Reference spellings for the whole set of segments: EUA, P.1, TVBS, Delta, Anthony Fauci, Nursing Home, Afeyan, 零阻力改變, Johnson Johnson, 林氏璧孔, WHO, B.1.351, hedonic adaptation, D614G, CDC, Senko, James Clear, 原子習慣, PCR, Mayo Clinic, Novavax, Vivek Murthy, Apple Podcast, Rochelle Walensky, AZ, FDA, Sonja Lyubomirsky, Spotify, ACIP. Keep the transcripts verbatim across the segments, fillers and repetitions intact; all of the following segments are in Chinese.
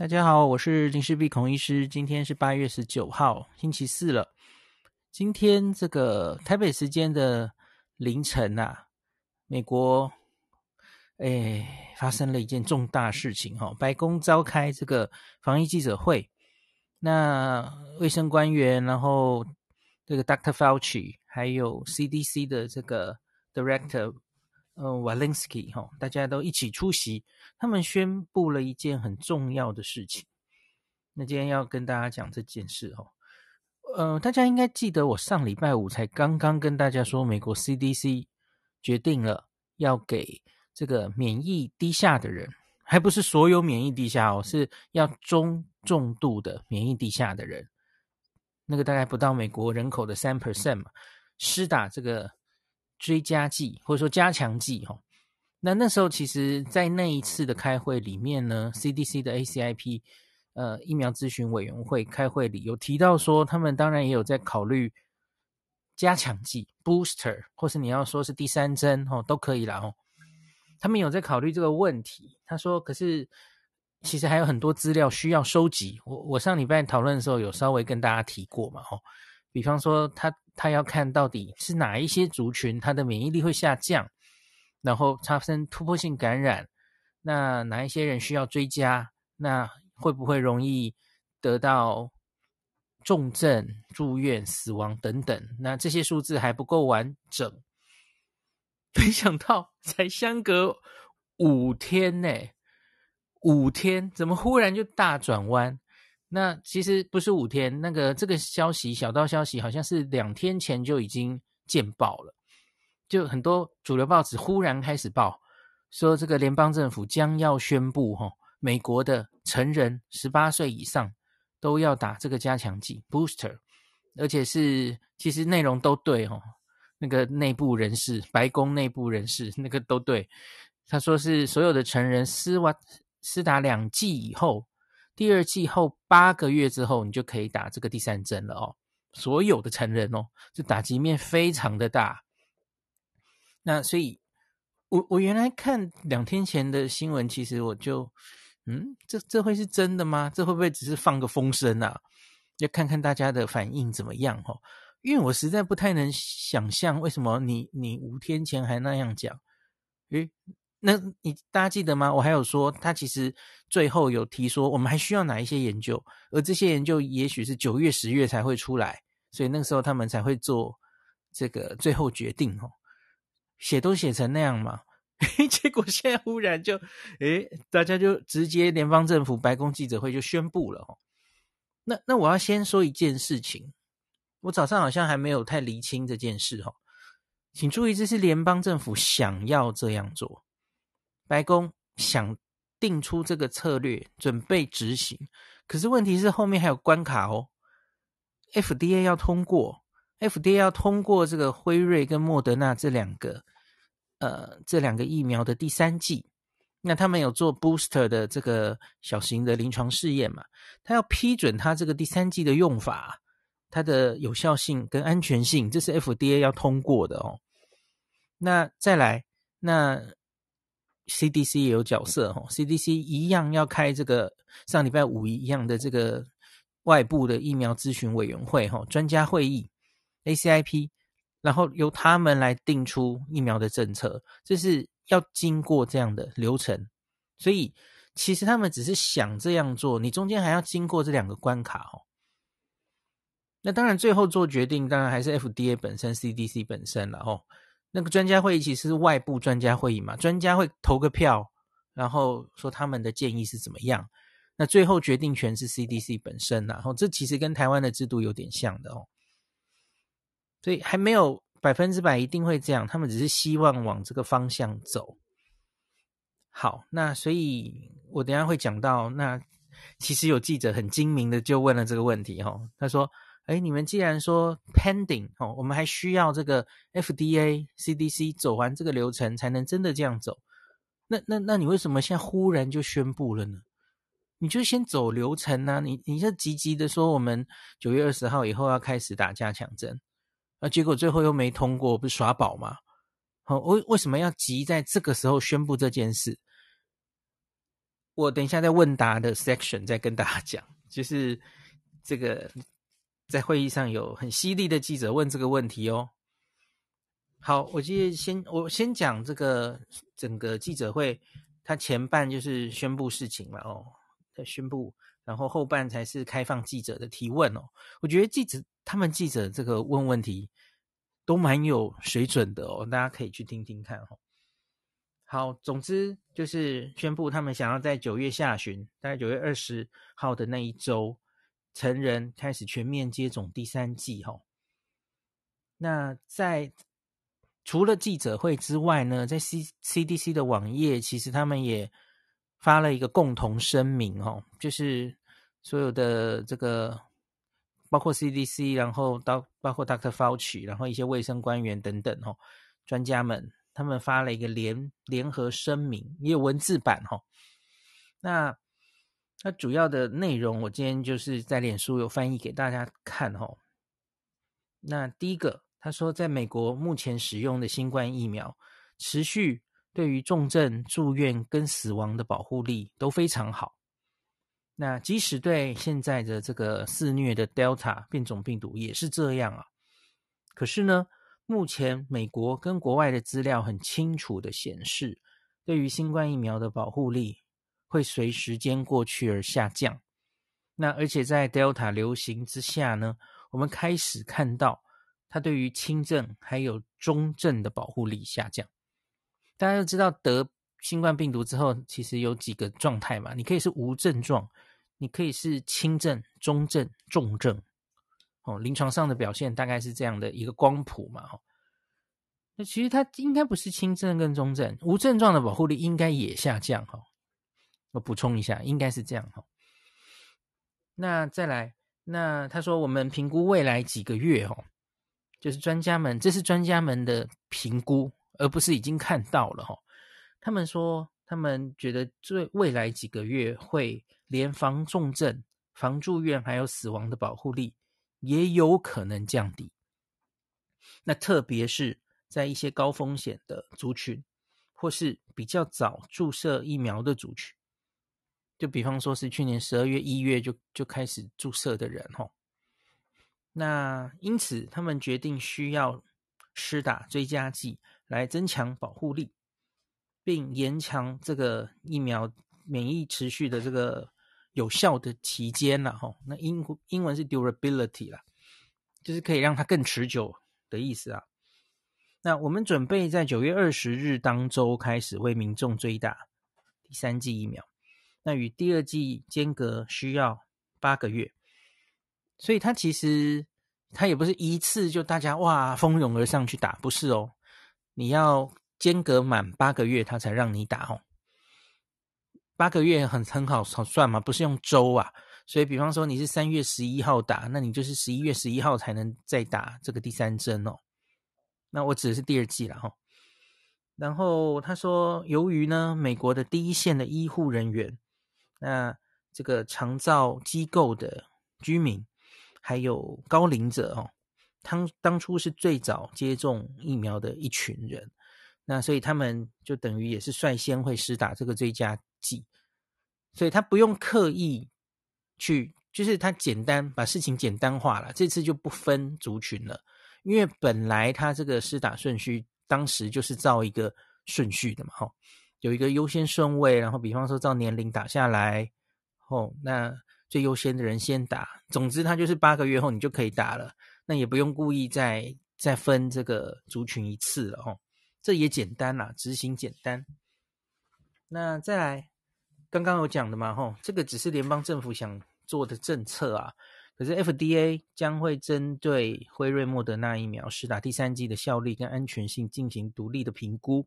大家好，我是林氏璧孔医师，今天是八月十九号，星期四了。今天这个台北时间的凌晨啊，美国哎发生了一件重大事情齁、哦、白宫召开这个防疫记者会，那卫生官员，然后这个 Doctor Fauci 还有 C D C 的这个 Director呃 Walensky 齁、哦、大家都一起出席，他们宣布了一件很重要的事情。那今天要跟大家讲这件事齁、哦。呃，大家应该记得我上礼拜五才刚刚跟大家说，美国 C D C 决定了要给这个免疫低下的人，还不是所有免疫低下哦，是要中重度的免疫低下的人，那个大概不到美国人口的 百分之三 嘛，施打这个追加剂或者说加强剂、哦、那那时候其实在那一次的开会里面呢， C D C 的 A C I P呃，疫苗咨询委员会开会里有提到说，他们当然也有在考虑加强剂 booster 或是你要说是第三针、哦、都可以啦、哦、他们有在考虑这个问题。他说可是其实还有很多资料需要收集， 我, 我上礼拜讨论的时候有稍微跟大家提过嘛、哦、比方说他他要看到底是哪一些族群他的免疫力会下降，然后发生突破性感染，那哪一些人需要追加，那会不会容易得到重症、住院、死亡等等？那这些数字还不够完整。没想到才相隔五天呢、欸，五天怎么忽然就大转弯？那其实不是五天，那个这个消息小道消息好像是两天前就已经见报了，就很多主流报纸忽然开始报说，这个联邦政府将要宣布哈、哦。美国的成人十八岁以上都要打这个加强剂 booster， 而且是其实内容都对哦，那个内部人士，白宫内部人士那个都对，他说是所有的成人施完施打两剂以后，第二剂后八个月之后你就可以打这个第三针了哦，所有的成人哦，这打击面非常的大。那所以我我原来看两天前的新闻，其实我就嗯，这这会是真的吗？这会不会只是放个风声啊？要看看大家的反应怎么样哦。因为我实在不太能想象，为什么你你五天前还那样讲？诶，那你大家记得吗？我还有说，他其实最后有提说，我们还需要哪一些研究，而这些研究也许是九月、十月才会出来，所以那个时候他们才会做这个最后决定哦。写都写成那样嘛。结果现在忽然就诶大家就直接联邦政府白宫记者会就宣布了、哦、那那我要先说一件事情，我早上好像还没有太厘清这件事、哦、请注意，这是联邦政府想要这样做，白宫想定出这个策略准备执行，可是问题是后面还有关卡哦， F D A 要通过 F D A 要通过这个辉瑞跟莫德纳这两个呃，这两个疫苗的第三剂，那他们有做 booster 的这个小型的临床试验嘛？他要批准他这个第三剂的用法，它的有效性跟安全性，这是 F D A 要通过的哦。那再来，那 C D C 也有角色哦 ，C D C 一样要开这个上礼拜五一样的这个外部的疫苗咨询委员会哦，专家会议 A C I P。然后由他们来定出疫苗的政策，这是要经过这样的流程，所以其实他们只是想这样做，你中间还要经过这两个关卡哦。那当然最后做决定当然还是 F D A 本身 C D C 本身了哦。那个专家会议其实是外部专家会议嘛，专家会投个票，然后说他们的建议是怎么样，那最后决定权是 C D C 本身啦、哦、这其实跟台湾的制度有点像的哦。所以还没有百分之百一定会这样，他们只是希望往这个方向走。好，那所以我等一下会讲到，那其实有记者很精明的就问了这个问题、哦、他说诶你们既然说 pending、哦、我们还需要这个 F D A C D C 走完这个流程才能真的这样走，那那那你为什么现在忽然就宣布了呢？你就先走流程啊，你你就急急的说我们九月二十号以后要开始打加强针啊，结果最后又没通过，不是耍宝吗？好、哦，为为什么要急在这个时候宣布这件事？我等一下在问答的 section 再跟大家讲，就是这个在会议上有很犀利的记者问这个问题哦。好，我先先我先讲这个整个记者会，他前半就是宣布事情嘛，哦，宣布，然后后半才是开放记者的提问哦。我觉得记者他们记者这个问问题都蛮有水准的哦，大家可以去听听看哦。好，总之就是宣布他们想要在九月下旬，大概九月二十号的那一周，成人开始全面接种第三剂哦。那在除了记者会之外呢，在 C D C 的网页，其实他们也发了一个共同声明哦，就是所有的这个包括 C D C， 然后到包括 Doctor Fauci， 然后一些卫生官员等等哦，专家们。他们发了一个联联合声明，也有文字版哈、哦。那那主要的内容，我今天就是在脸书有翻译给大家看哈、哦。那第一个，他说，在美国目前使用的新冠疫苗，持续对于重症、住院跟死亡的保护力都非常好。那即使对现在的这个肆虐的 Delta 变种病毒也是这样啊。可是呢？目前美国跟国外的资料很清楚的显示，对于新冠疫苗的保护力会随时间过去而下降。那而且在 Delta 流行之下呢，我们开始看到它对于轻症还有中症的保护力下降。大家都知道得新冠病毒之后，其实有几个状态嘛，你可以是无症状，你可以是轻症、中症、重症。哦，临床上的表现大概是这样的一个光谱嘛，哦，那其实它应该不是轻症跟中症，无症状的保护力应该也下降，哦，我补充一下，应该是这样，哦。那再来，那他说我们评估未来几个月，哦，就是专家们，这是专家们的评估，而不是已经看到了，哦，他们说他们觉得最未来几个月会连防重症、防住院还有死亡的保护力也有可能降低，那特别是在一些高风险的族群，或是比较早注射疫苗的族群，就比方说是去年十二月、一月就就开始注射的人吼、哦。那因此，他们决定需要施打追加剂来增强保护力，并延长这个疫苗免疫持续的这个。有效的期间啦、啊、那英英文是 durability 啦，就是可以让它更持久的意思啊。那我们准备在九月二十日当周开始为民众追打第三剂疫苗，那与第二剂间隔需要八个月，所以它其实它也不是一次就大家哇蜂拥而上去打，不是哦，你要间隔满八个月它才让你打哦。八个月很很好算嘛，不是用周啊，所以比方说你是三月十一号打，那你就是十一月十一号才能再打这个第三针哦。那我指的是第二剂啦吼、哦。然后他说，由于呢美国的第一线的医护人员，那这个长照机构的居民，还有高龄者哦，当当初是最早接种疫苗的一群人，那所以他们就等于也是率先会施打这个追加。所以他不用刻意去，就是他简单把事情简单化了，这次就不分族群了，因为本来他这个施打顺序当时就是照一个顺序的嘛、哦、有一个优先顺位，然后比方说照年龄打下来、哦、那最优先的人先打，总之他就是八个月后你就可以打了，那也不用故意再再分这个族群一次了、哦、这也简单啦，执行简单。那再来刚刚有讲的嘛吼，这个只是联邦政府想做的政策啊。可是 F D A 将会针对辉瑞、莫德纳疫苗施打第三剂的效力跟安全性进行独立的评估。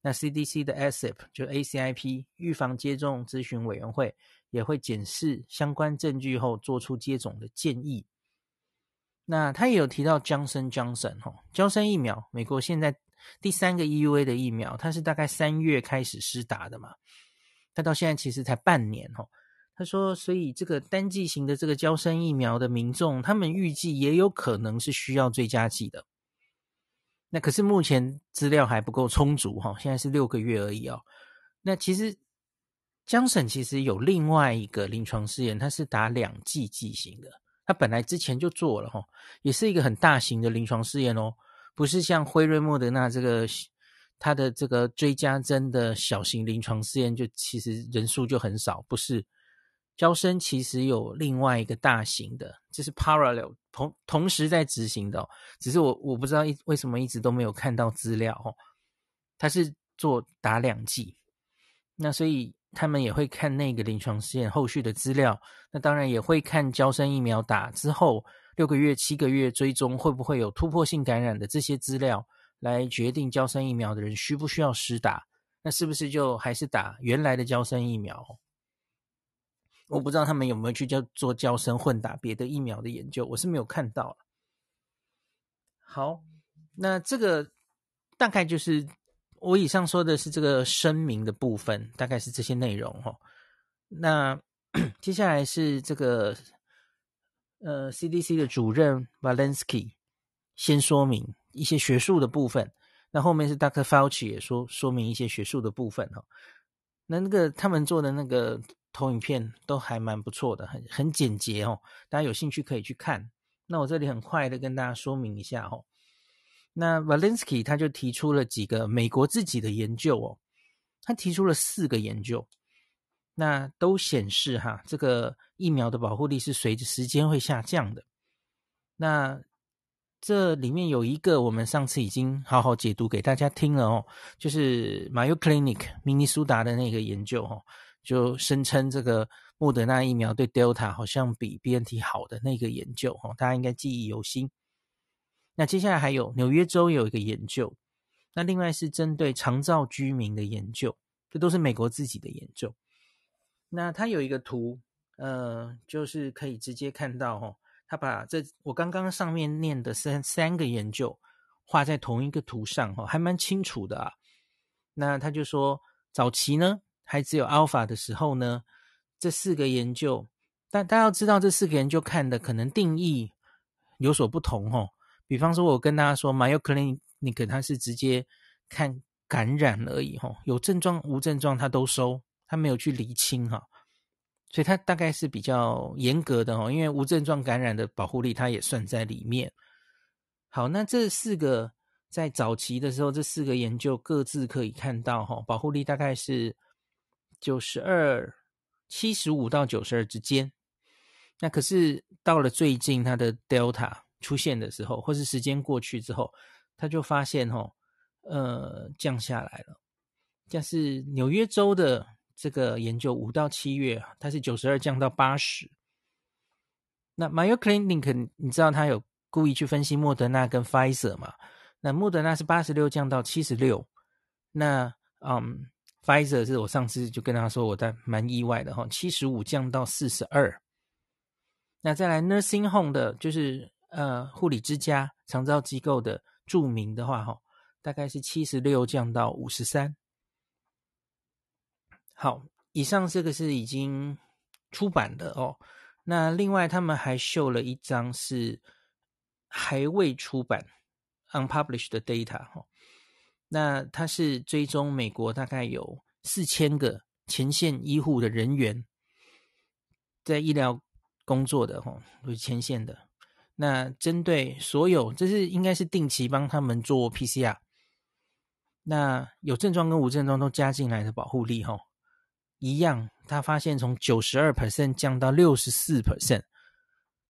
那 C D C 的 A C I P 就 A C I P 预防接种咨询委员会也会检视相关证据后做出接种的建议。那他也有提到 Johnson Johnson 吼，嬌生疫苗，美国现在第三个 E U A 的疫苗，它是大概三月开始施打的嘛。他到现在其实才半年、哦、他说所以这个单剂型的这个嬌生疫苗的民众，他们预计也有可能是需要追加剂的，那可是目前资料还不够充足、哦、现在是六个月而已、哦、那其实 Johnson 其实有另外一个临床试验，它是打两剂剂型的，它本来之前就做了、哦、也是一个很大型的临床试验哦，不是像辉瑞莫德纳这个它的这个追加针的小型临床试验就其实人数就很少，不是Johnson其实有另外一个大型的，就是 parallel 同同时在执行的、哦，只是我我不知道一为什么一直都没有看到资料哦，它是做打两剂，那所以他们也会看那个临床试验后续的资料，那当然也会看Johnson疫苗打之后六个月、七个月追踪会不会有突破性感染的这些资料，来决定Johnson疫苗的人需不需要施打，那是不是就还是打原来的Johnson疫苗、哦。我不知道他们有没有去叫做交生混打别的疫苗的研究，我是没有看到了。好，那这个大概就是我以上说的是这个声明的部分，大概是这些内容哦。那接下来是这个呃 C D C 的主任 Walensky 先说明一些学术的部分，那后面是 Doctor Fauci 也说说明一些学术的部分哦。那那个他们做的那个投影片都还蛮不错的，很很简洁哦，大家有兴趣可以去看。那我这里很快的跟大家说明一下哦。那 Walensky 他就提出了几个美国自己的研究哦，他提出了四个研究，那都显示哈这个疫苗的保护力是随着时间会下降的。那这里面有一个我们上次已经好好解读给大家听了哦，就是 Mayo Clinic 明尼苏达的那个研究哦。就声称这个莫德纳疫苗对 Delta 好像比 B N T 好的那个研究、哦、大家应该记忆犹新。那接下来还有纽约州有一个研究，那另外是针对长照居民的研究，这都是美国自己的研究。那它有一个图，呃，就是可以直接看到、哦、它把这我刚刚上面念的三三个研究画在同一个图上、哦、还蛮清楚的啊。那他就说早期呢还只有 alpha 的时候呢，这四个研究，但大家要知道这四个研究看的可能定义有所不同哦。比方说我跟大家说 Mayo Clinic 它是直接看感染而已哦，有症状无症状它都收，它没有去厘清哈、哦，所以它大概是比较严格的哦，因为无症状感染的保护力它也算在里面。好，那这四个在早期的时候，这四个研究各自可以看到哈、哦，保护力大概是九十二 七十五到九十二之间，那可是到了最近它的 Delta 出现的时候，或是时间过去之后，它就发现、哦、呃，降下来了。像是纽约州的这个研究五到七月它是九十二降到八十。那 Mayo Clinic 你知道它有故意去分析莫德纳跟 Pfizer 嘛？那莫德纳是八十六降到七十六，那嗯Pfizer 是我上次就跟他说我蛮意外的、哦、七十五降到四十二。那再来 Nursing Home 的就是呃护理之家长照机构的著名的话、哦、大概是七十六降到五十三。好，以上这个是已经出版的哦。那另外他们还秀了一张是还未出版 unpublished 的 data 哦，那它是追踪美国大概有四千个前线医护的人员在医疗工作的吼，就是前线的。那针对所有，这是应该是定期帮他们做 P C R， 那有症状跟无症状都加进来的保护力吼，一样，他发现从 百分之九十二 降到 百分之六十四，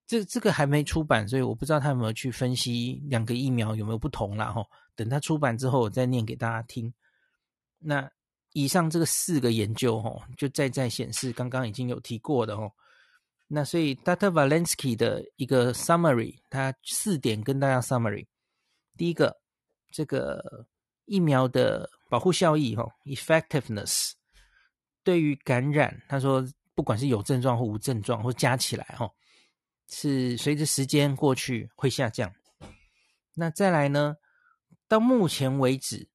这这个还没出版，所以我不知道他有没有去分析两个疫苗有没有不同啦吼。等它出版之后我再念给大家听。那以上这个四个研究、哦、就再再显示刚刚已经有提过的、哦、那所以 Doctor Walensky 的一个 summary， 他四点跟大家 summary。第一个，这个疫苗的保护效益、哦、effectiveness， 对于感染他说不管是有症状或无症状或加起来、哦、是随着时间过去会下降。那再来呢，到目前为止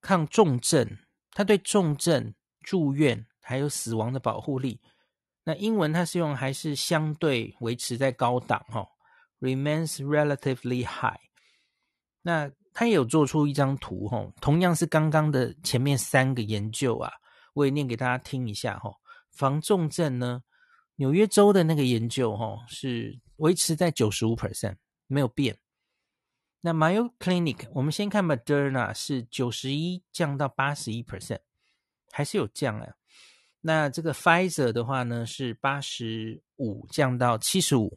抗重症，它对重症住院还有死亡的保护力，那英文它是用还是相对维持在高档、哦、remains relatively high。 那它也有做出一张图、哦、同样是刚刚的前面三个研究啊，我也念给大家听一下、哦、防重症呢，纽约州的那个研究、哦、是维持在 百分之九十五 没有变。那 Mayo Clinic 我们先看 Moderna 是九十一降到 百分之八十一， 还是有降啊。那这个 Pfizer 的话呢是八十五降到七十五，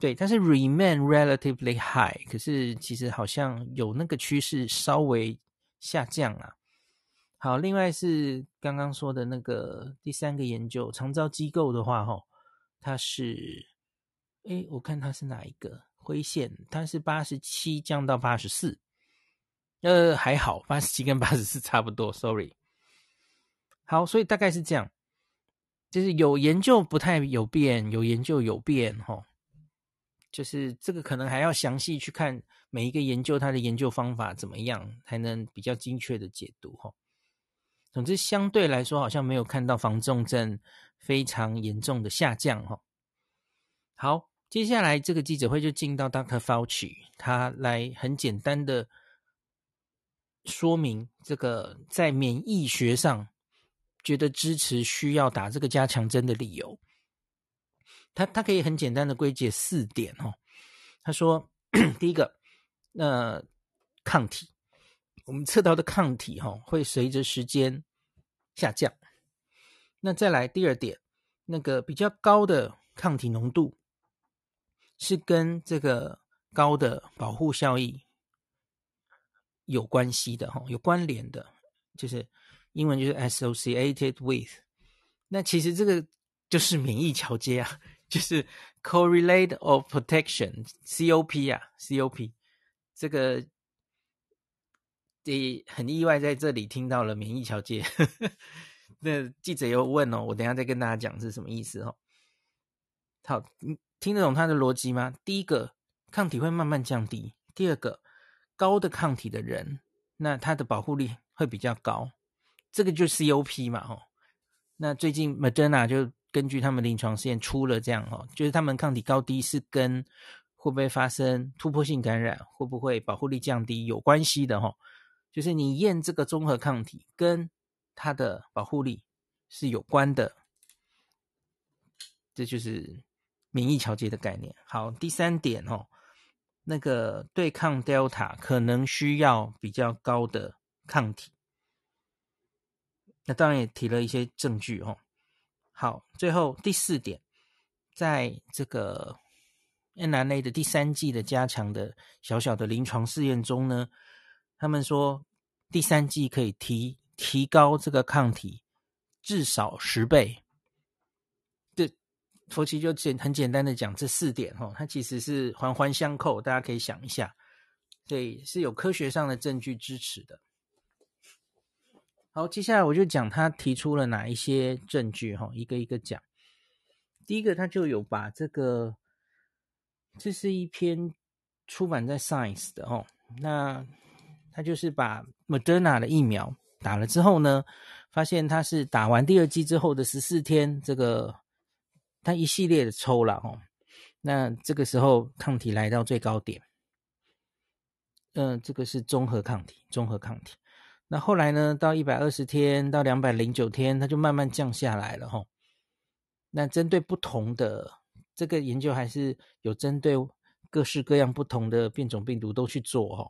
对，但是 remain relatively high， 可是其实好像有那个趋势稍微下降啊。好，另外是刚刚说的那个第三个研究，长照机构的话、哦、它是诶我看它是哪一个灰线，它是八十七降到八十四，呃还好八十七跟八十四差不多 sorry。 好，所以大概是这样，就是有研究不太有变，有研究有变、哦、就是这个可能还要详细去看每一个研究它的研究方法怎么样才能比较精确的解读、哦、总之相对来说好像没有看到防重症非常严重的下降、哦、好，接下来这个记者会就进到 Doctor Fauci， 他来很简单的说明这个在免疫学上觉得支持需要打这个加强针的理由。他他可以很简单的归结四点、哦、他说第一个，呃，抗体，我们测到的抗体、哦、会随着时间下降。那再来第二点，那个比较高的抗体浓度是跟这个高的保护效益有关系的、哦、有关联的，就是英文就是 associated with。 那其实这个就是免疫桥接啊，就是 correlate of protection C O P 啊 C O P， 这个很意外在这里听到了免疫桥接那记者有问哦，我等一下再跟大家讲是什么意思哦。好，听得懂他的逻辑吗？第一个，抗体会慢慢降低；第二个，高的抗体的人，那他的保护力会比较高，这个就是 C O P 嘛、哦、那最近 Moderna 就根据他们临床试验出了这样、哦、就是他们抗体高低是跟会不会发生突破性感染，会不会保护力降低有关系的、哦、就是你验这个综合抗体跟他的保护力是有关的，这就是免疫桥接的概念。好，第三点哦，那个对抗 Delta 可能需要比较高的抗体，那当然也提了一些证据哦。好，最后第四点，在这个 N I A I D 的第三剂的加强的小小的临床试验中呢，他们说第三剂可以提提高这个抗体至少十倍。佛奇就简很简单的讲这四点、哦、它其实是环环相扣，大家可以想一下，所以是有科学上的证据支持的。好，接下来我就讲他提出了哪一些证据、哦、一个一个讲。第一个，他就有把这个，这是一篇出版在 Science 的、哦、那他就是把 Moderna 的疫苗打了之后呢，发现他是打完第二剂之后的十四天，这个他一系列的抽了、哦、那这个时候抗体来到最高点，嗯、呃，这个是综合抗体，综合抗体。那后来呢，到一百二十天，到两百零九天，它就慢慢降下来了、哦、那针对不同的，这个研究还是有针对各式各样不同的变种病毒都去做、哦、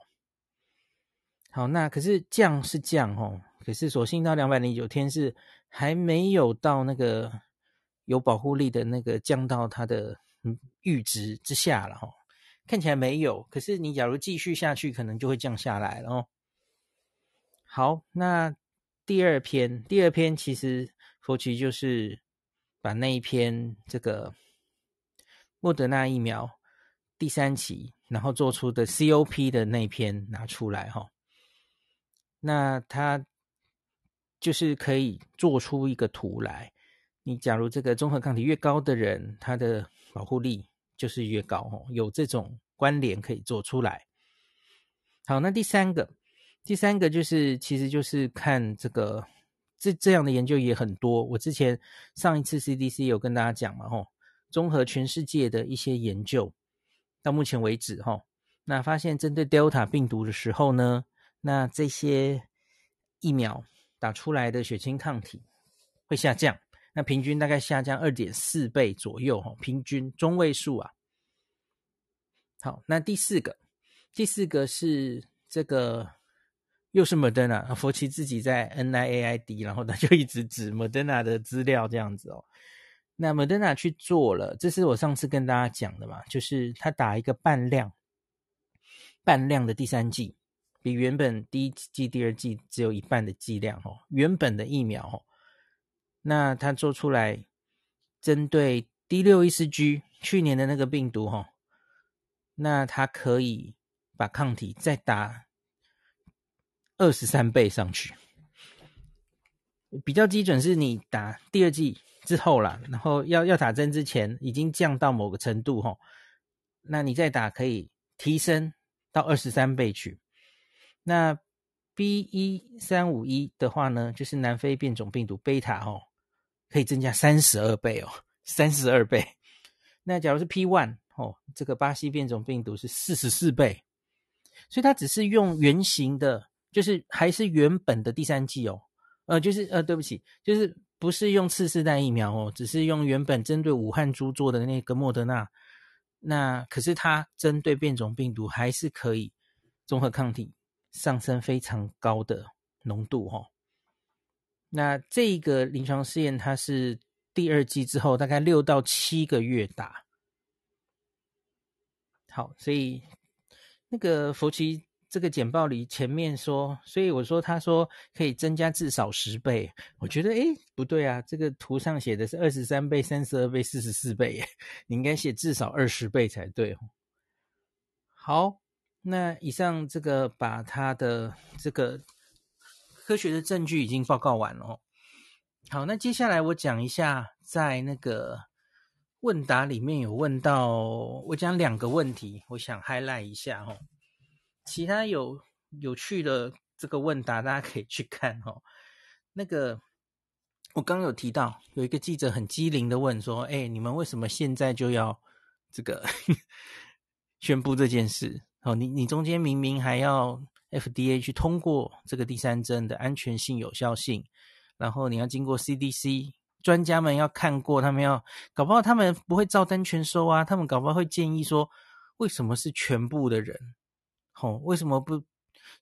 好，那可是降是降、哦、可是所幸到两百零九天是还没有到那个有保护力的那个降到它的阈值之下了、哦、看起来没有，可是你假如继续下去可能就会降下来了、哦、好，那第二篇第二篇其实佛奇就是把那一篇这个莫德纳疫苗第三期然后做出的 C O P 的那一篇拿出来、哦、那它就是可以做出一个图来，你假如这个综合抗体越高的人，他的保护力就是越高、哦、有这种关联可以做出来。好，那第三个第三个就是其实就是看这个这这样的研究也很多，我之前上一次 C D C 有跟大家讲嘛、哦、综合全世界的一些研究到目前为止、哦、那发现针对 Delta 病毒的时候呢，那这些疫苗打出来的血清抗体会下降，那平均大概下降 二点四 倍左右、哦、平均中位数啊。好，那第四个第四个是这个又是 Moderna， 佛奇自己在 N I A I D， 然后他就一直指 Moderna 的资料这样子哦。那 Moderna 去做了，这是我上次跟大家讲的嘛，就是他打一个半量半量的第三剂，比原本第一剂第二剂只有一半的剂量哦，原本的疫苗哦。那他做出来针对 D 六一四 G 去年的那个病毒哦，那他可以把抗体再打二十三倍上去。比较基准是你打第二剂之后啦，然后要要打针之前已经降到某个程度吼，那你再打可以提升到二十三倍去。那 B 一三五一 的话呢，就是南非变种病毒贝塔吼，可以增加三十二倍哦，三十二倍。那假如是 P 一 哦，这个巴西变种病毒是四十四倍。所以它只是用原型的，就是还是原本的第三剂哦，呃，就是呃，对不起，就是不是用次世代疫苗哦，只是用原本针对武汉株做的那个莫德纳，那可是它针对变种病毒还是可以综合抗体上升非常高的浓度哦。那这个临床试验它是第二剂之后大概六到七个月打，好，所以那个佛奇这个简报里前面说，所以我说他说可以增加至少十倍，我觉得诶不对啊，这个图上写的是二十三倍、三十二倍、四十四倍耶，你应该写至少二十倍才对哦。好，那以上这个把他的这个科学的证据已经报告完了哦。好，那接下来我讲一下在那个问答里面有问到，我讲两个问题我想 highlight 一下哦，其他有有趣的这个问答大家可以去看哦。那个我刚有提到有一个记者很机灵的问说，哎，你们为什么现在就要这个宣布这件事哦？你你中间明明还要 F D A 去通过这个第三针的安全性有效性，然后你要经过 C D C， 专家们要看过，他们要搞不好他们不会照单全收啊，他们搞不好会建议说为什么是全部的人哦，为什么不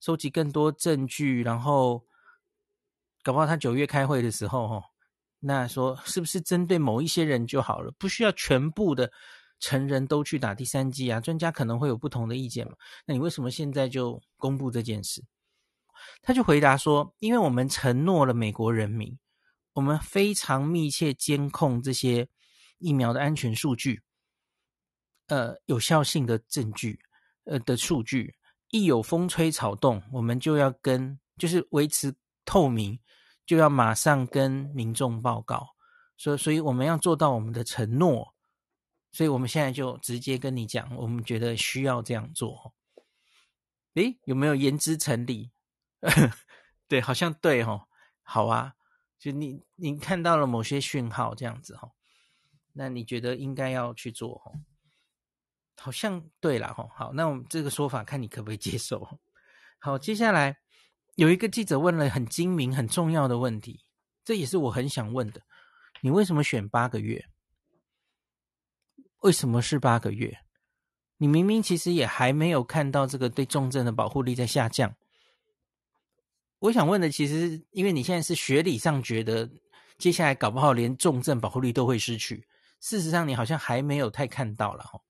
收集更多证据，然后搞不好他九月开会的时候、哦、那说是不是针对某一些人就好了，不需要全部的成人都去打第三剂啊，专家可能会有不同的意见嘛，那你为什么现在就公布这件事？他就回答说，因为我们承诺了美国人民，我们非常密切监控这些疫苗的安全数据，呃，有效性的证据呃的数据，一有风吹草动，我们就要跟，就是维持透明，就要马上跟民众报告，所以所以我们要做到我们的承诺，所以我们现在就直接跟你讲，我们觉得需要这样做。诶，有没有言之成理？对，好像对哦，好啊，就你你看到了某些讯号这样子哦，那你觉得应该要去做哦。好像对啦吼，好，那我们这个说法看你可不可以接受。好，接下来有一个记者问了很精明很重要的问题，这也是我很想问的，你为什么选八个月？为什么是八个月？你明明其实也还没有看到这个对重症的保护力在下降。我想问的其实，因为你现在是学理上觉得接下来搞不好连重症保护力都会失去，事实上你好像还没有太看到啦吼。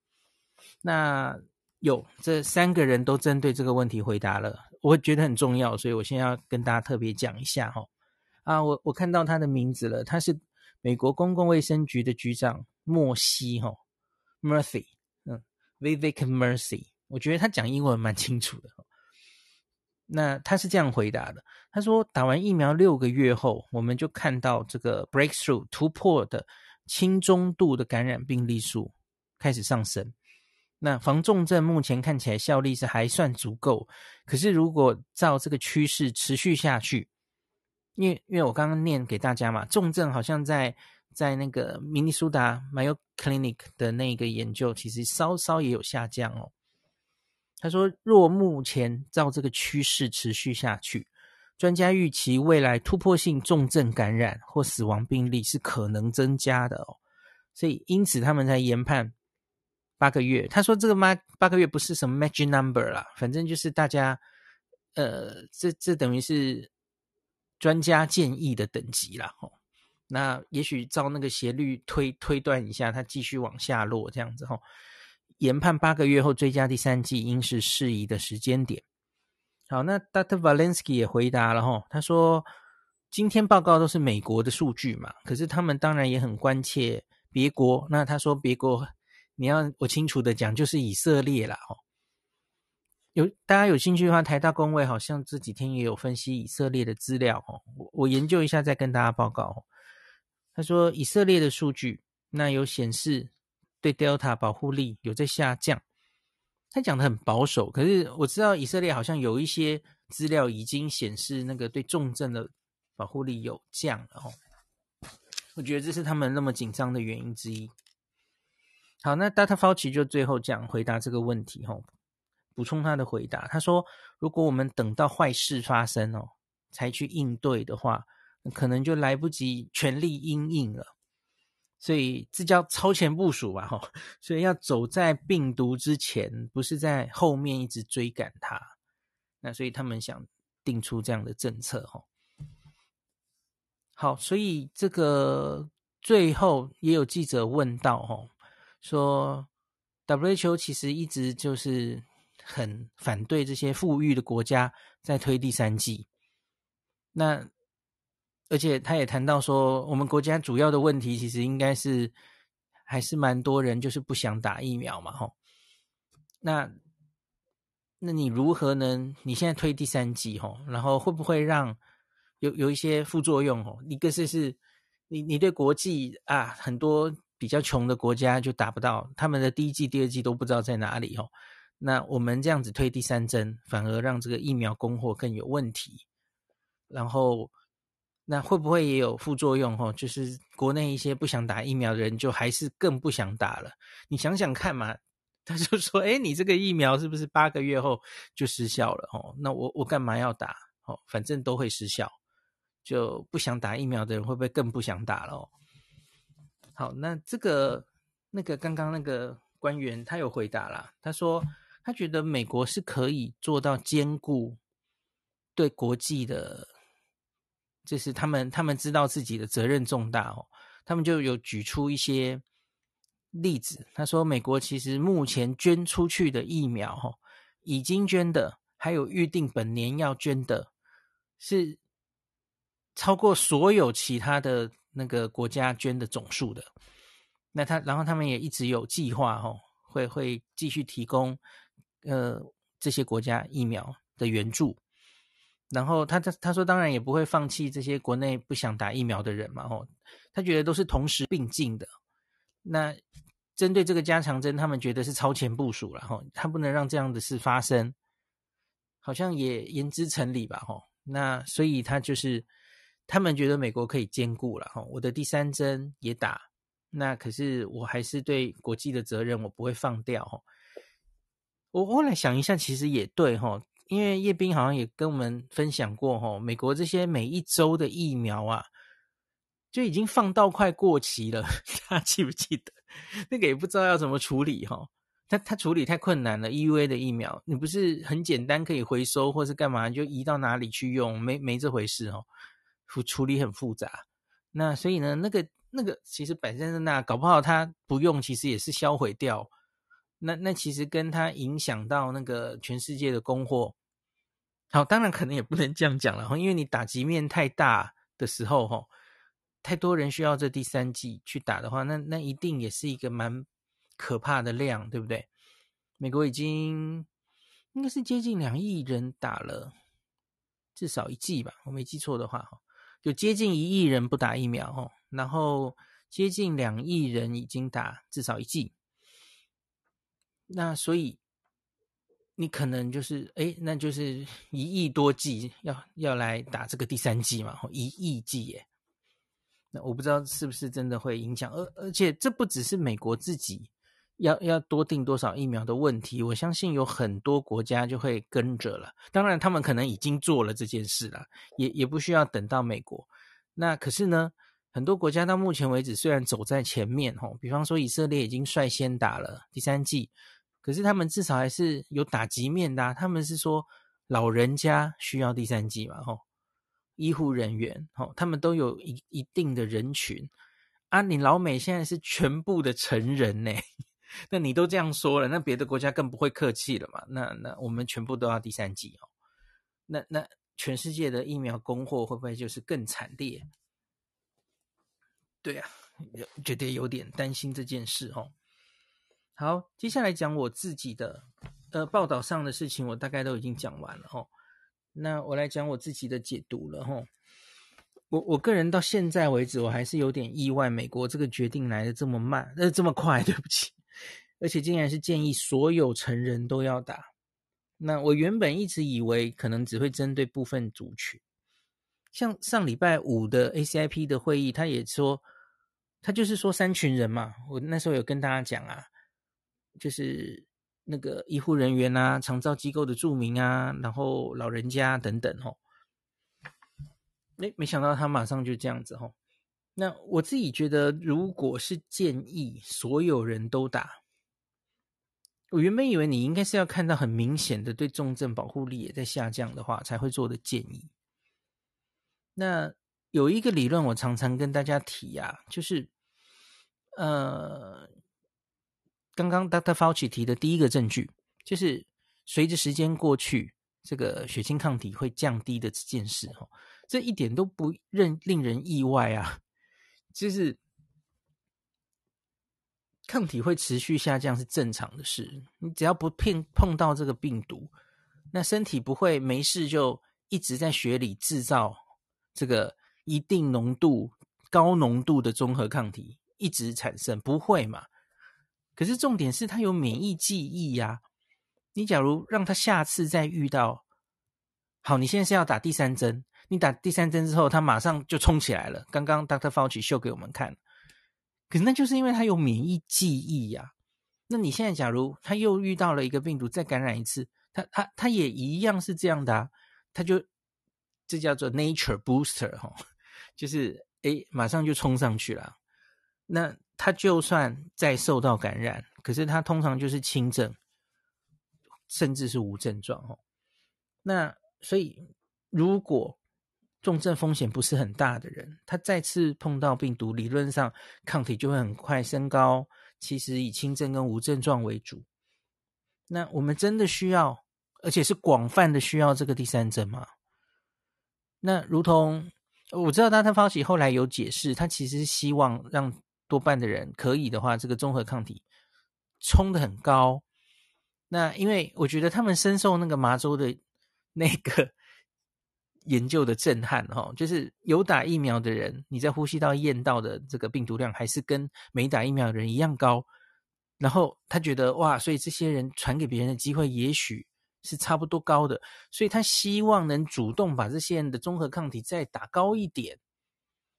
那有这三个人都针对这个问题回答了，我觉得很重要，所以我现在要跟大家特别讲一下哦。啊，我我看到他的名字了，他是美国公共卫生局的局长莫西哦 ，Murphy， 嗯 ，Vivek Murphy， 我觉得他讲英文蛮清楚的哦。那他是这样回答的，他说打完疫苗六个月后，我们就看到这个 breakthrough 突破的轻中度的感染病例数开始上升。那防重症目前看起来效力是还算足够，可是如果照这个趋势持续下去，因为因为我刚刚念给大家嘛，重症好像在在那个明尼苏达 Mayo Clinic 的那个研究其实稍稍也有下降哦。他说若目前照这个趋势持续下去，专家预期未来突破性重症感染或死亡病例是可能增加的哦，所以因此他们才研判八个月。他说这个八个月不是什么 magic number 啦，反正就是大家呃，这这等于是专家建议的等级啦、哦、那也许照那个斜率推推断一下，它继续往下落这样子、哦、研判八个月后追加第三剂应是适宜的时间点。好，那 Doctor Walensky 也回答了吼，他说今天报告都是美国的数据嘛，可是他们当然也很关切别国，那他说别国你要我清楚的讲就是以色列啦吼，有大家有兴趣的话，台大公卫好像这几天也有分析以色列的资料吼，我我研究一下再跟大家报告吼。他说以色列的数据那有显示对 Delta 保护力有在下降，他讲的很保守，可是我知道以色列好像有一些资料已经显示那个对重症的保护力有降了、哦、我觉得这是他们那么紧张的原因之一。好，那 Doctor Fauci 就最后讲回答这个问题、哦、补充他的回答，他说如果我们等到坏事发生、哦、才去应对的话，可能就来不及全力因应了，所以这叫超前部署吧、哦、所以要走在病毒之前，不是在后面一直追赶它，那所以他们想定出这样的政策、哦、好，所以这个最后也有记者问到、哦、说 W H O 其实一直就是很反对这些富裕的国家在推第三剂，那而且他也谈到说我们国家主要的问题其实应该是还是蛮多人就是不想打疫苗嘛吼，那那你如何能你现在推第三剂吼，然后会不会让有有一些副作用吼，一个是是你你对国际啊很多比较穷的国家就打不到，他们的第一剂第二剂都不知道在哪里吼，那我们这样子推第三针反而让这个疫苗供货更有问题，然后那会不会也有副作用吼？就是国内一些不想打疫苗的人就还是更不想打了，你想想看嘛，他就说诶你这个疫苗是不是八个月后就失效了吼？那我我干嘛要打吼？反正都会失效，就不想打疫苗的人会不会更不想打了哦？好，那这个那个刚刚那个官员他有回答啦，他说他觉得美国是可以做到兼顾对国际的，就是他们他们知道自己的责任重大哦，他们就有举出一些例子。他说美国其实目前捐出去的疫苗哦，已经捐的还有预定本年要捐的是超过所有其他的那个国家捐的总数的，那他然后他们也一直有计划哦，会会继续提供呃这些国家疫苗的援助，然后他他说当然也不会放弃这些国内不想打疫苗的人嘛吼，他觉得都是同时并进的。那针对这个加强针，他们觉得是超前部署了吼，他不能让这样的事发生，好像也言之成理吧吼。那所以他就是他们觉得美国可以兼顾了吼，我的第三针也打，那可是我还是对国际的责任我不会放掉吼。我后来想一下，其实也对吼。因为叶斌好像也跟我们分享过吼、哦，美国这些每一周的疫苗啊，就已经放到快过期了，大家记不记得？那个也不知道要怎么处理吼、哦，他他处理太困难了。E U A 的疫苗，你不是很简单可以回收或是干嘛，就移到哪里去用，没没这回事吼、哦，处理很复杂。那所以呢，那个那个其实摆在那，搞不好他不用，其实也是销毁掉。那那其实跟他影响到那个全世界的供货。好，当然可能也不能这样讲了，因为你打击面太大的时候吼，太多人需要这第三剂去打的话，那那一定也是一个蛮可怕的量，对不对？美国已经应该是接近两亿人打了至少一剂吧，我没记错的话吼，有接近一亿人不打疫苗吼，然后接近两亿人已经打至少一剂，那所以你可能就是诶那就是一亿多剂要要来打这个第三剂嘛，一亿剂耶，那我不知道是不是真的会影响，而而且这不只是美国自己，要要多订多少疫苗的问题，我相信有很多国家就会跟着了。当然他们可能已经做了这件事了，也也不需要等到美国。那可是呢，很多国家到目前为止虽然走在前面、哦、比方说以色列已经率先打了第三剂，可是他们至少还是有打击面的、啊、他们是说老人家需要第三剂嘛、哦、医护人员、哦、他们都有 一, 一定的人群啊。你老美现在是全部的成人呢，那你都这样说了，那别的国家更不会客气了嘛。那那我们全部都要第三剂哦。那那全世界的疫苗供货会不会就是更惨烈？对啊，觉得有点担心这件事哦。好，接下来讲我自己的呃报道上的事情，我大概都已经讲完了哦。那我来讲我自己的解读了哦。我我个人到现在为止，我还是有点意外，美国这个决定来的这么慢，呃这么快，对不起。而且竟然是建议所有成人都要打，那我原本一直以为可能只会针对部分族群，像上礼拜五的 A C I P 的会议，他也说，他就是说三群人嘛，我那时候有跟大家讲啊，就是那个医护人员啊，长照机构的住民啊，然后老人家等等哦，诶，没想到他马上就这样子哦。那我自己觉得，如果是建议所有人都打，我原本以为你应该是要看到很明显的对重症保护力也在下降的话才会做的建议。那有一个理论我常常跟大家提啊，就是呃，刚刚 Doctor Fauci 提的第一个证据，就是随着时间过去，这个血清抗体会降低的这件事哦，这一点都不令人意外啊，就是抗体会持续下降是正常的事，你只要不碰到这个病毒，那身体不会没事就一直在血里制造这个一定浓度高浓度的中和抗体一直产生，不会嘛。可是重点是它有免疫记忆啊，你假如让它下次再遇到，好，你现在是要打第三针，你打第三针之后它马上就冲起来了，刚刚 Doctor Fauci 秀给我们看，可是那就是因为它有免疫记忆啊。那你现在假如它又遇到了一个病毒再感染一次，它它它也一样是这样的啊，它就这叫做 nature booster、哦、就是诶马上就冲上去了。那它就算再受到感染，可是它通常就是轻症甚至是无症状、哦、那所以如果重症风险不是很大的人，他再次碰到病毒，理论上抗体就会很快升高，其实以轻症跟无症状为主。那我们真的需要，而且是广泛的需要这个第三针吗？那如同我知道Doctor Fauci后来有解释，他其实希望让多半的人可以的话，这个综合抗体冲得很高。那因为我觉得他们深受那个麻州的那个研究的震撼、哦、就是有打疫苗的人，你在呼吸道验到的这个病毒量还是跟没打疫苗的人一样高，然后他觉得哇，所以这些人传给别人的机会也许是差不多高的，所以他希望能主动把这些人的综合抗体再打高一点。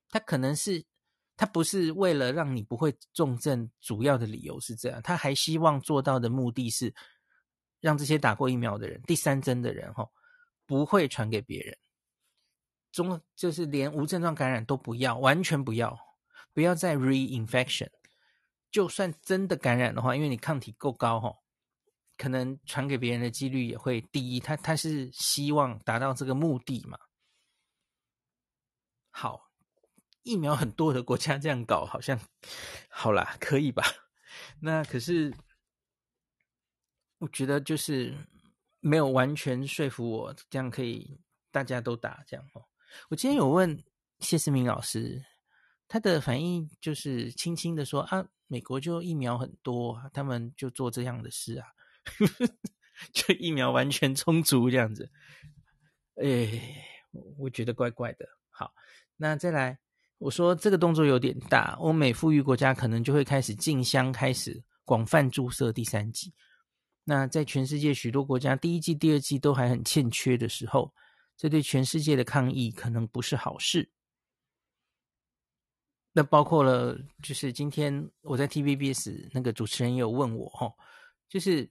他可能是他不是为了让你不会重症，主要的理由是这样，他还希望做到的目的是让这些打过疫苗的人，第三针的人、哦、不会传给别人，中就是连无症状感染都不要，完全不要，不要再 reinfection。 就算真的感染的话，因为你抗体够高、哦、可能传给别人的几率也会低，他他是希望达到这个目的嘛。好，疫苗很多的国家这样搞好像好啦，可以吧。那可是我觉得就是没有完全说服我这样可以大家都打这样、哦。我今天有问谢思明老师，他的反应就是轻轻的说啊，美国就疫苗很多、啊、他们就做这样的事啊，就疫苗完全充足这样子。哎，我觉得怪怪的。好，那再来，我说这个动作有点大，欧美富裕国家可能就会开始竞相开始广泛注射第三剂。那在全世界许多国家第一剂第二剂都还很欠缺的时候，这对全世界的抗疫可能不是好事。那包括了就是今天我在 T V B S 那个主持人也有问我齁，就是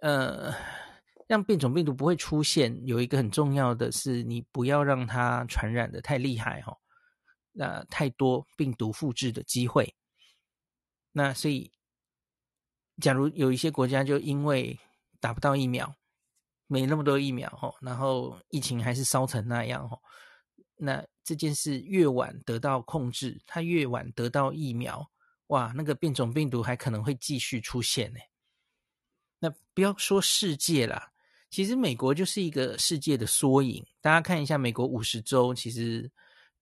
呃让变种病毒不会出现，有一个很重要的是你不要让它传染的太厉害齁，那太多病毒复制的机会。那所以假如有一些国家就因为打不到疫苗，没那么多疫苗齁，然后疫情还是烧成那样齁，那这件事越晚得到控制，它越晚得到疫苗，哇，那个变种病毒还可能会继续出现呢。那不要说世界啦，其实美国就是一个世界的缩影。大家看一下美国五十州，其实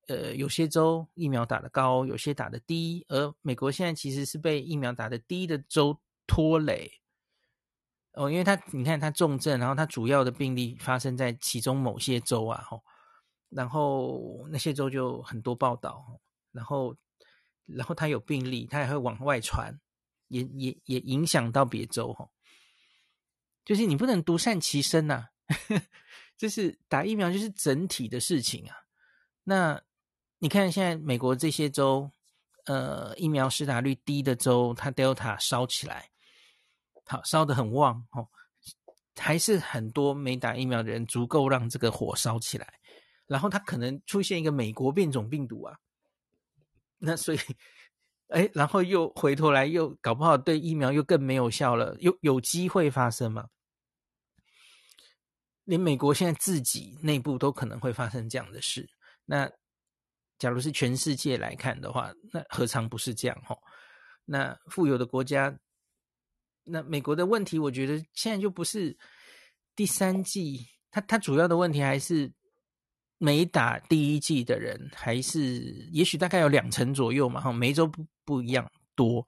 呃有些州疫苗打得高，有些打得低，而美国现在其实是被疫苗打得低的州拖累。哦，因为它你看它重症，然后它主要的病例发生在其中某些州啊齁。然后那些州就很多报道，然后然后他有病例，他也会往外传，也也也影响到别州齁，就是你不能独善其身呐、啊，就是打疫苗就是整体的事情啊。那你看现在美国这些州，呃，疫苗施打率低的州，它 Delta 烧起来，好烧得很旺齁，还是很多没打疫苗的人足够让这个火烧起来。然后它可能出现一个美国变种病毒啊，那所以，哎，然后又回头来又搞不好对疫苗又更没有效了，又有机会发生嘛？连美国现在自己内部都可能会发生这样的事。那假如是全世界来看的话，那何尝不是这样齁？那富有的国家，那美国的问题，我觉得现在就不是第三季，它它主要的问题还是。没打第一剂的人还是也许大概有两成左右嘛，每周不不一样多，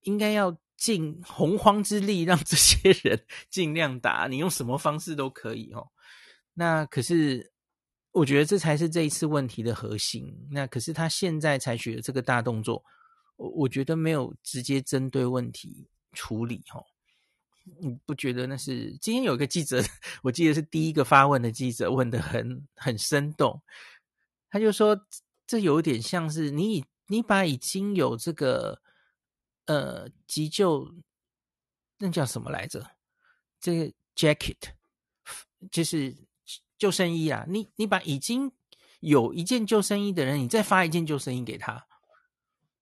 应该要尽洪荒之力让这些人尽量打，你用什么方式都可以哦。那可是我觉得这才是这一次问题的核心。那可是他现在采取了这个大动作，我我觉得没有直接针对问题处理哦。你不觉得那是今天有一个记者，我记得是第一个发问的记者问得很很生动，他就说这有点像是你你把已经有这个呃急救那叫什么来着，这个 jacket 就是救生衣啊，你你把已经有一件救生衣的人，你再发一件救生衣给他，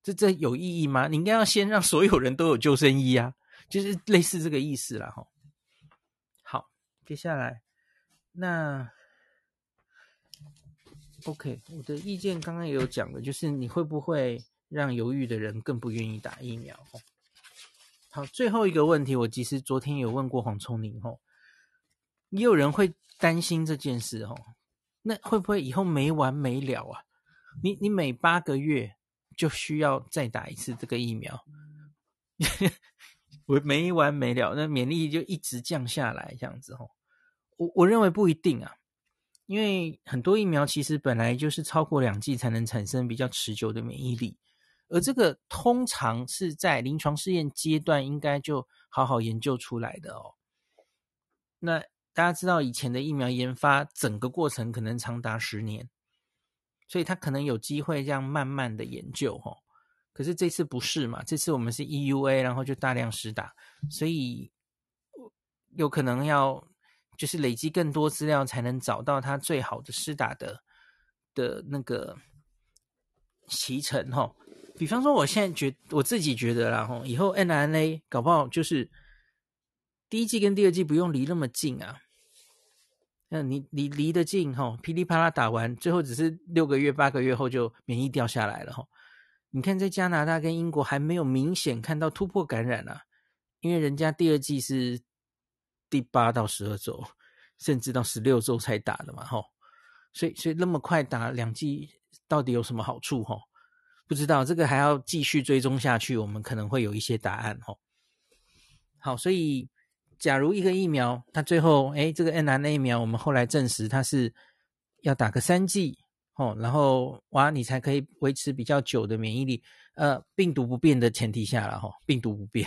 这这有意义吗？你应该要先让所有人都有救生衣啊，就是类似这个意思啦齁。好，接下来那 OK， 我的意见刚刚也有讲了，就是你会不会让犹豫的人更不愿意打疫苗齁。好，最后一个问题，我其实昨天有问过黄聪宁齁，也有人会担心这件事齁，那会不会以后没完没了啊？你你每八个月就需要再打一次这个疫苗。我没完没了，那免疫力就一直降下来这样子齁。我我认为不一定啊，因为很多疫苗其实本来就是超过两剂才能产生比较持久的免疫力，而这个通常是在临床试验阶段应该就好好研究出来的哦。那大家知道以前的疫苗研发整个过程可能长达十年，所以它可能有机会这样慢慢的研究齁。可是这次不是嘛，这次我们是 E U A， 然后就大量施打，所以有可能要就是累积更多资料才能找到它最好的施打的的那个期程齁、哦。比方说我现在觉我自己觉得啦齁，以后 N R N A 搞不好就是第一季跟第二季不用离那么近啊，那你离离得近齁、哦，噼里啪啦打完最后只是六个月八个月后就免疫掉下来了齁、哦。你看在加拿大跟英国还没有明显看到突破感染啊，因为人家第二季是第八到十二周甚至到十六周才打的嘛齁，所以所以那么快打两剂到底有什么好处齁？不知道，这个还要继续追踪下去，我们可能会有一些答案齁。好，所以假如一个疫苗它最后诶这个 N R N A 疫苗我们后来证实它是要打个三剂哦，然后哇，你才可以维持比较久的免疫力。呃，病毒不变的前提下啦齁、哦，病毒不变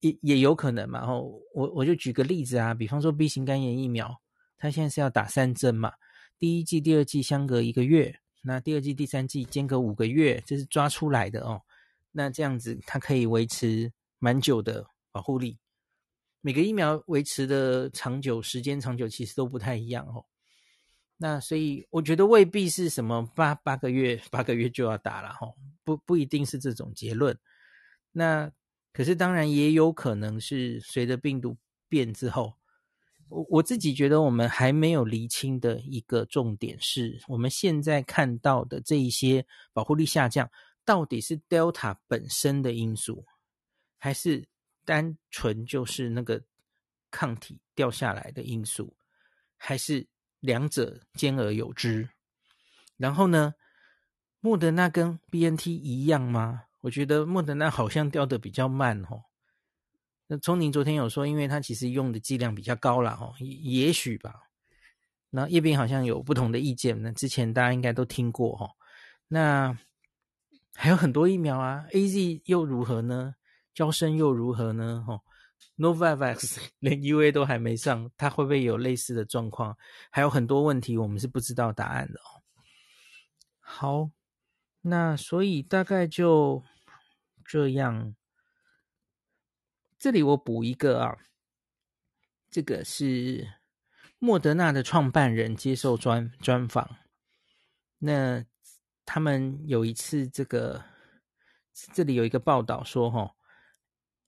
也也有可能嘛齁、哦。我我就举个例子啊，比方说 B 型肝炎疫苗，它现在是要打三针嘛，第一剂、第二剂相隔一个月，那第二剂、第三剂间隔五个月，这是抓出来的哦。那这样子它可以维持蛮久的保护力，每个疫苗维持的长久时间长久其实都不太一样哦。那所以我觉得未必是什么八八个月八个月就要打了哦，不不一定是这种结论。那可是当然也有可能是随着病毒变之后，我我自己觉得我们还没有厘清的一个重点是，我们现在看到的这一些保护力下降到底是 Delta 本身的因素，还是单纯就是那个抗体掉下来的因素，还是两者兼而有之。然后呢，莫德纳跟 B N T 一样吗？我觉得莫德纳好像掉得比较慢哦。那聪宁昨天有说，因为他其实用的剂量比较高啦哦，也许吧。那叶斌好像有不同的意见，那之前大家应该都听过哦。那还有很多疫苗啊 ，A Z 又如何呢？嬌生又如何呢？哦 ，Novavax 连 E U A 都还没上，它会不会有类似的状况？还有很多问题我们是不知道答案的哦。好，那所以大概就这样。这里我补一个啊，这个是莫德纳的创办人接受专专访，那他们有一次这个这里有一个报道说哈、哦，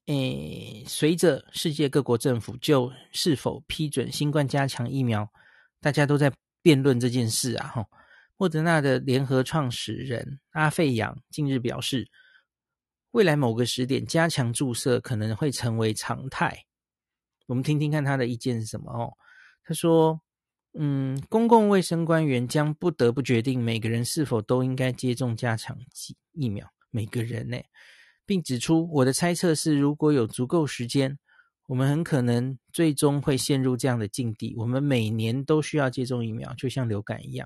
诶，随着世界各国政府就是否批准新冠加强疫苗，大家都在辩论这件事啊哈、哦。莫德纳的联合创始人阿费扬近日表示，未来某个时点加强注射可能会成为常态。我们听听看他的意见是什么哦。他说嗯，公共卫生官员将不得不决定每个人是否都应该接种加强疫苗，每个人呢，并指出我的猜测是，如果有足够时间，我们很可能最终会陷入这样的境地，我们每年都需要接种疫苗，就像流感一样。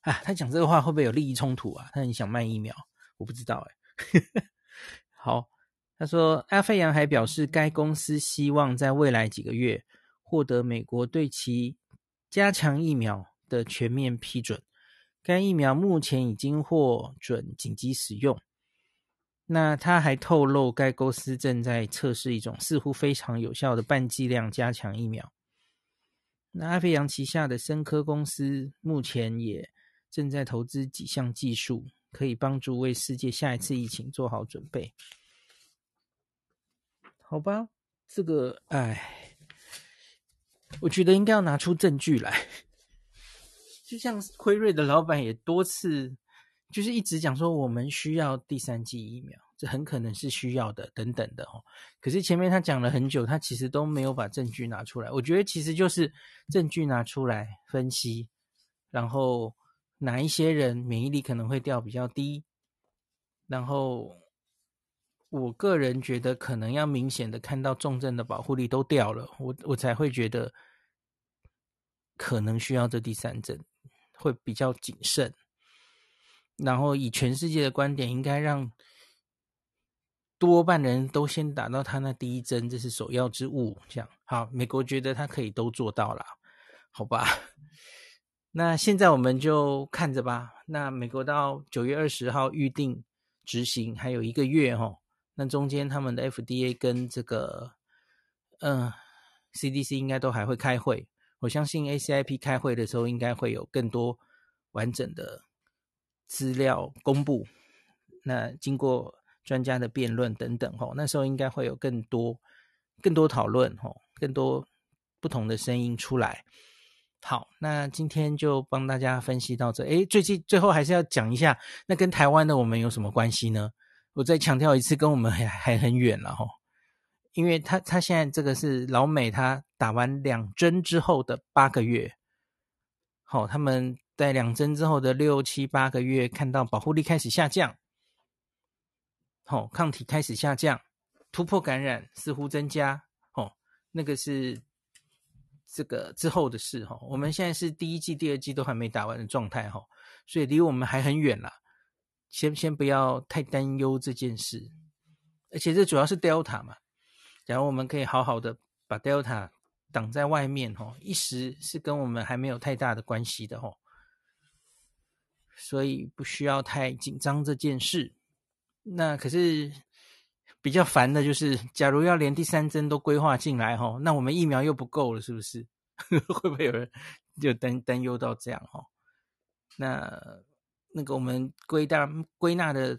啊，他讲这个话会不会有利益冲突啊？他很想卖疫苗，我不知道哎。好，他说阿费扬还表示，该公司希望在未来几个月获得美国对其加强疫苗的全面批准，该疫苗目前已经获准紧急使用。那他还透露，该公司正在测试一种似乎非常有效的半剂量加强疫苗。那阿费扬旗下的森科公司目前也正在投资几项技术，可以帮助为世界下一次疫情做好准备。好吧，这个哎，我觉得应该要拿出证据来。就像辉瑞的老板也多次就是一直讲说，我们需要第三剂疫苗，这很可能是需要的等等的哦。可是前面他讲了很久，他其实都没有把证据拿出来。我觉得其实就是证据拿出来分析，然后哪一些人免疫力可能会掉比较低，然后我个人觉得可能要明显的看到重症的保护力都掉了，我我才会觉得可能需要这第三针，会比较谨慎。然后以全世界的观点，应该让多半人都先打到他那第一针，这是首要之务。这样好，美国觉得他可以都做到了，好吧？那现在我们就看着吧。那美国到九月二十号预定执行还有一个月哦，那中间他们的 F D A 跟这个呃 C D C 应该都还会开会，我相信 A C I P 开会的时候应该会有更多完整的资料公布，那经过专家的辩论等等哦，那时候应该会有更多更多讨论哦，更多不同的声音出来。好，那今天就帮大家分析到这。诶，最近最后还是要讲一下，那跟台湾的我们有什么关系呢？我再强调一次，跟我们还还很远了吼、哦，因为他他现在这个是老美，他打完两针之后的八个月，好、哦，他们在两针之后的六七八个月看到保护力开始下降，好、哦，抗体开始下降，突破感染似乎增加，哦，那个是。这个之后的事哈，我们现在是第一季、第二季都还没打完的状态哈，所以离我们还很远啦。先先不要太担忧这件事，而且这主要是 Delta 嘛，然后我们可以好好的把 Delta 挡在外面哈，一时是跟我们还没有太大的关系的哈。所以不需要太紧张这件事。那可是比较烦的就是，假如要连第三针都规划进来齁，那我们疫苗又不够了，是不是？会不会有人就担担忧到这样齁？那那个我们归纳归纳的，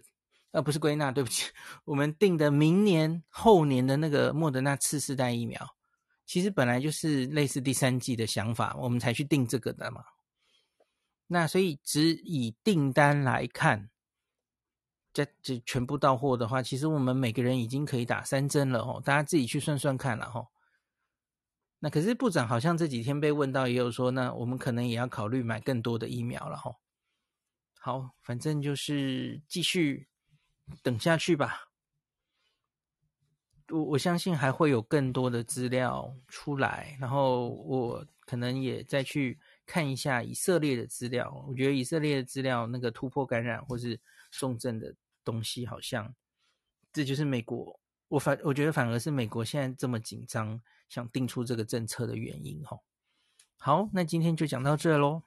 呃，不是归纳，对不起，我们定的明年后年的那个莫德纳次世代疫苗，其实本来就是类似第三剂的想法，我们才去定这个的嘛。那所以只以订单来看，这这全部到货的话，其实我们每个人已经可以打三针了哦，大家自己去算算看了哦。那可是部长好像这几天被问到，也有说呢，我们可能也要考虑买更多的疫苗了哦。好，反正就是继续等下去吧。我我相信还会有更多的资料出来，然后我可能也再去看一下以色列的资料。我觉得以色列的资料那个突破感染或是重症的东西，好像这就是美国，我反我觉得反而是美国现在这么紧张想定出这个政策的原因哦。好，那今天就讲到这咯。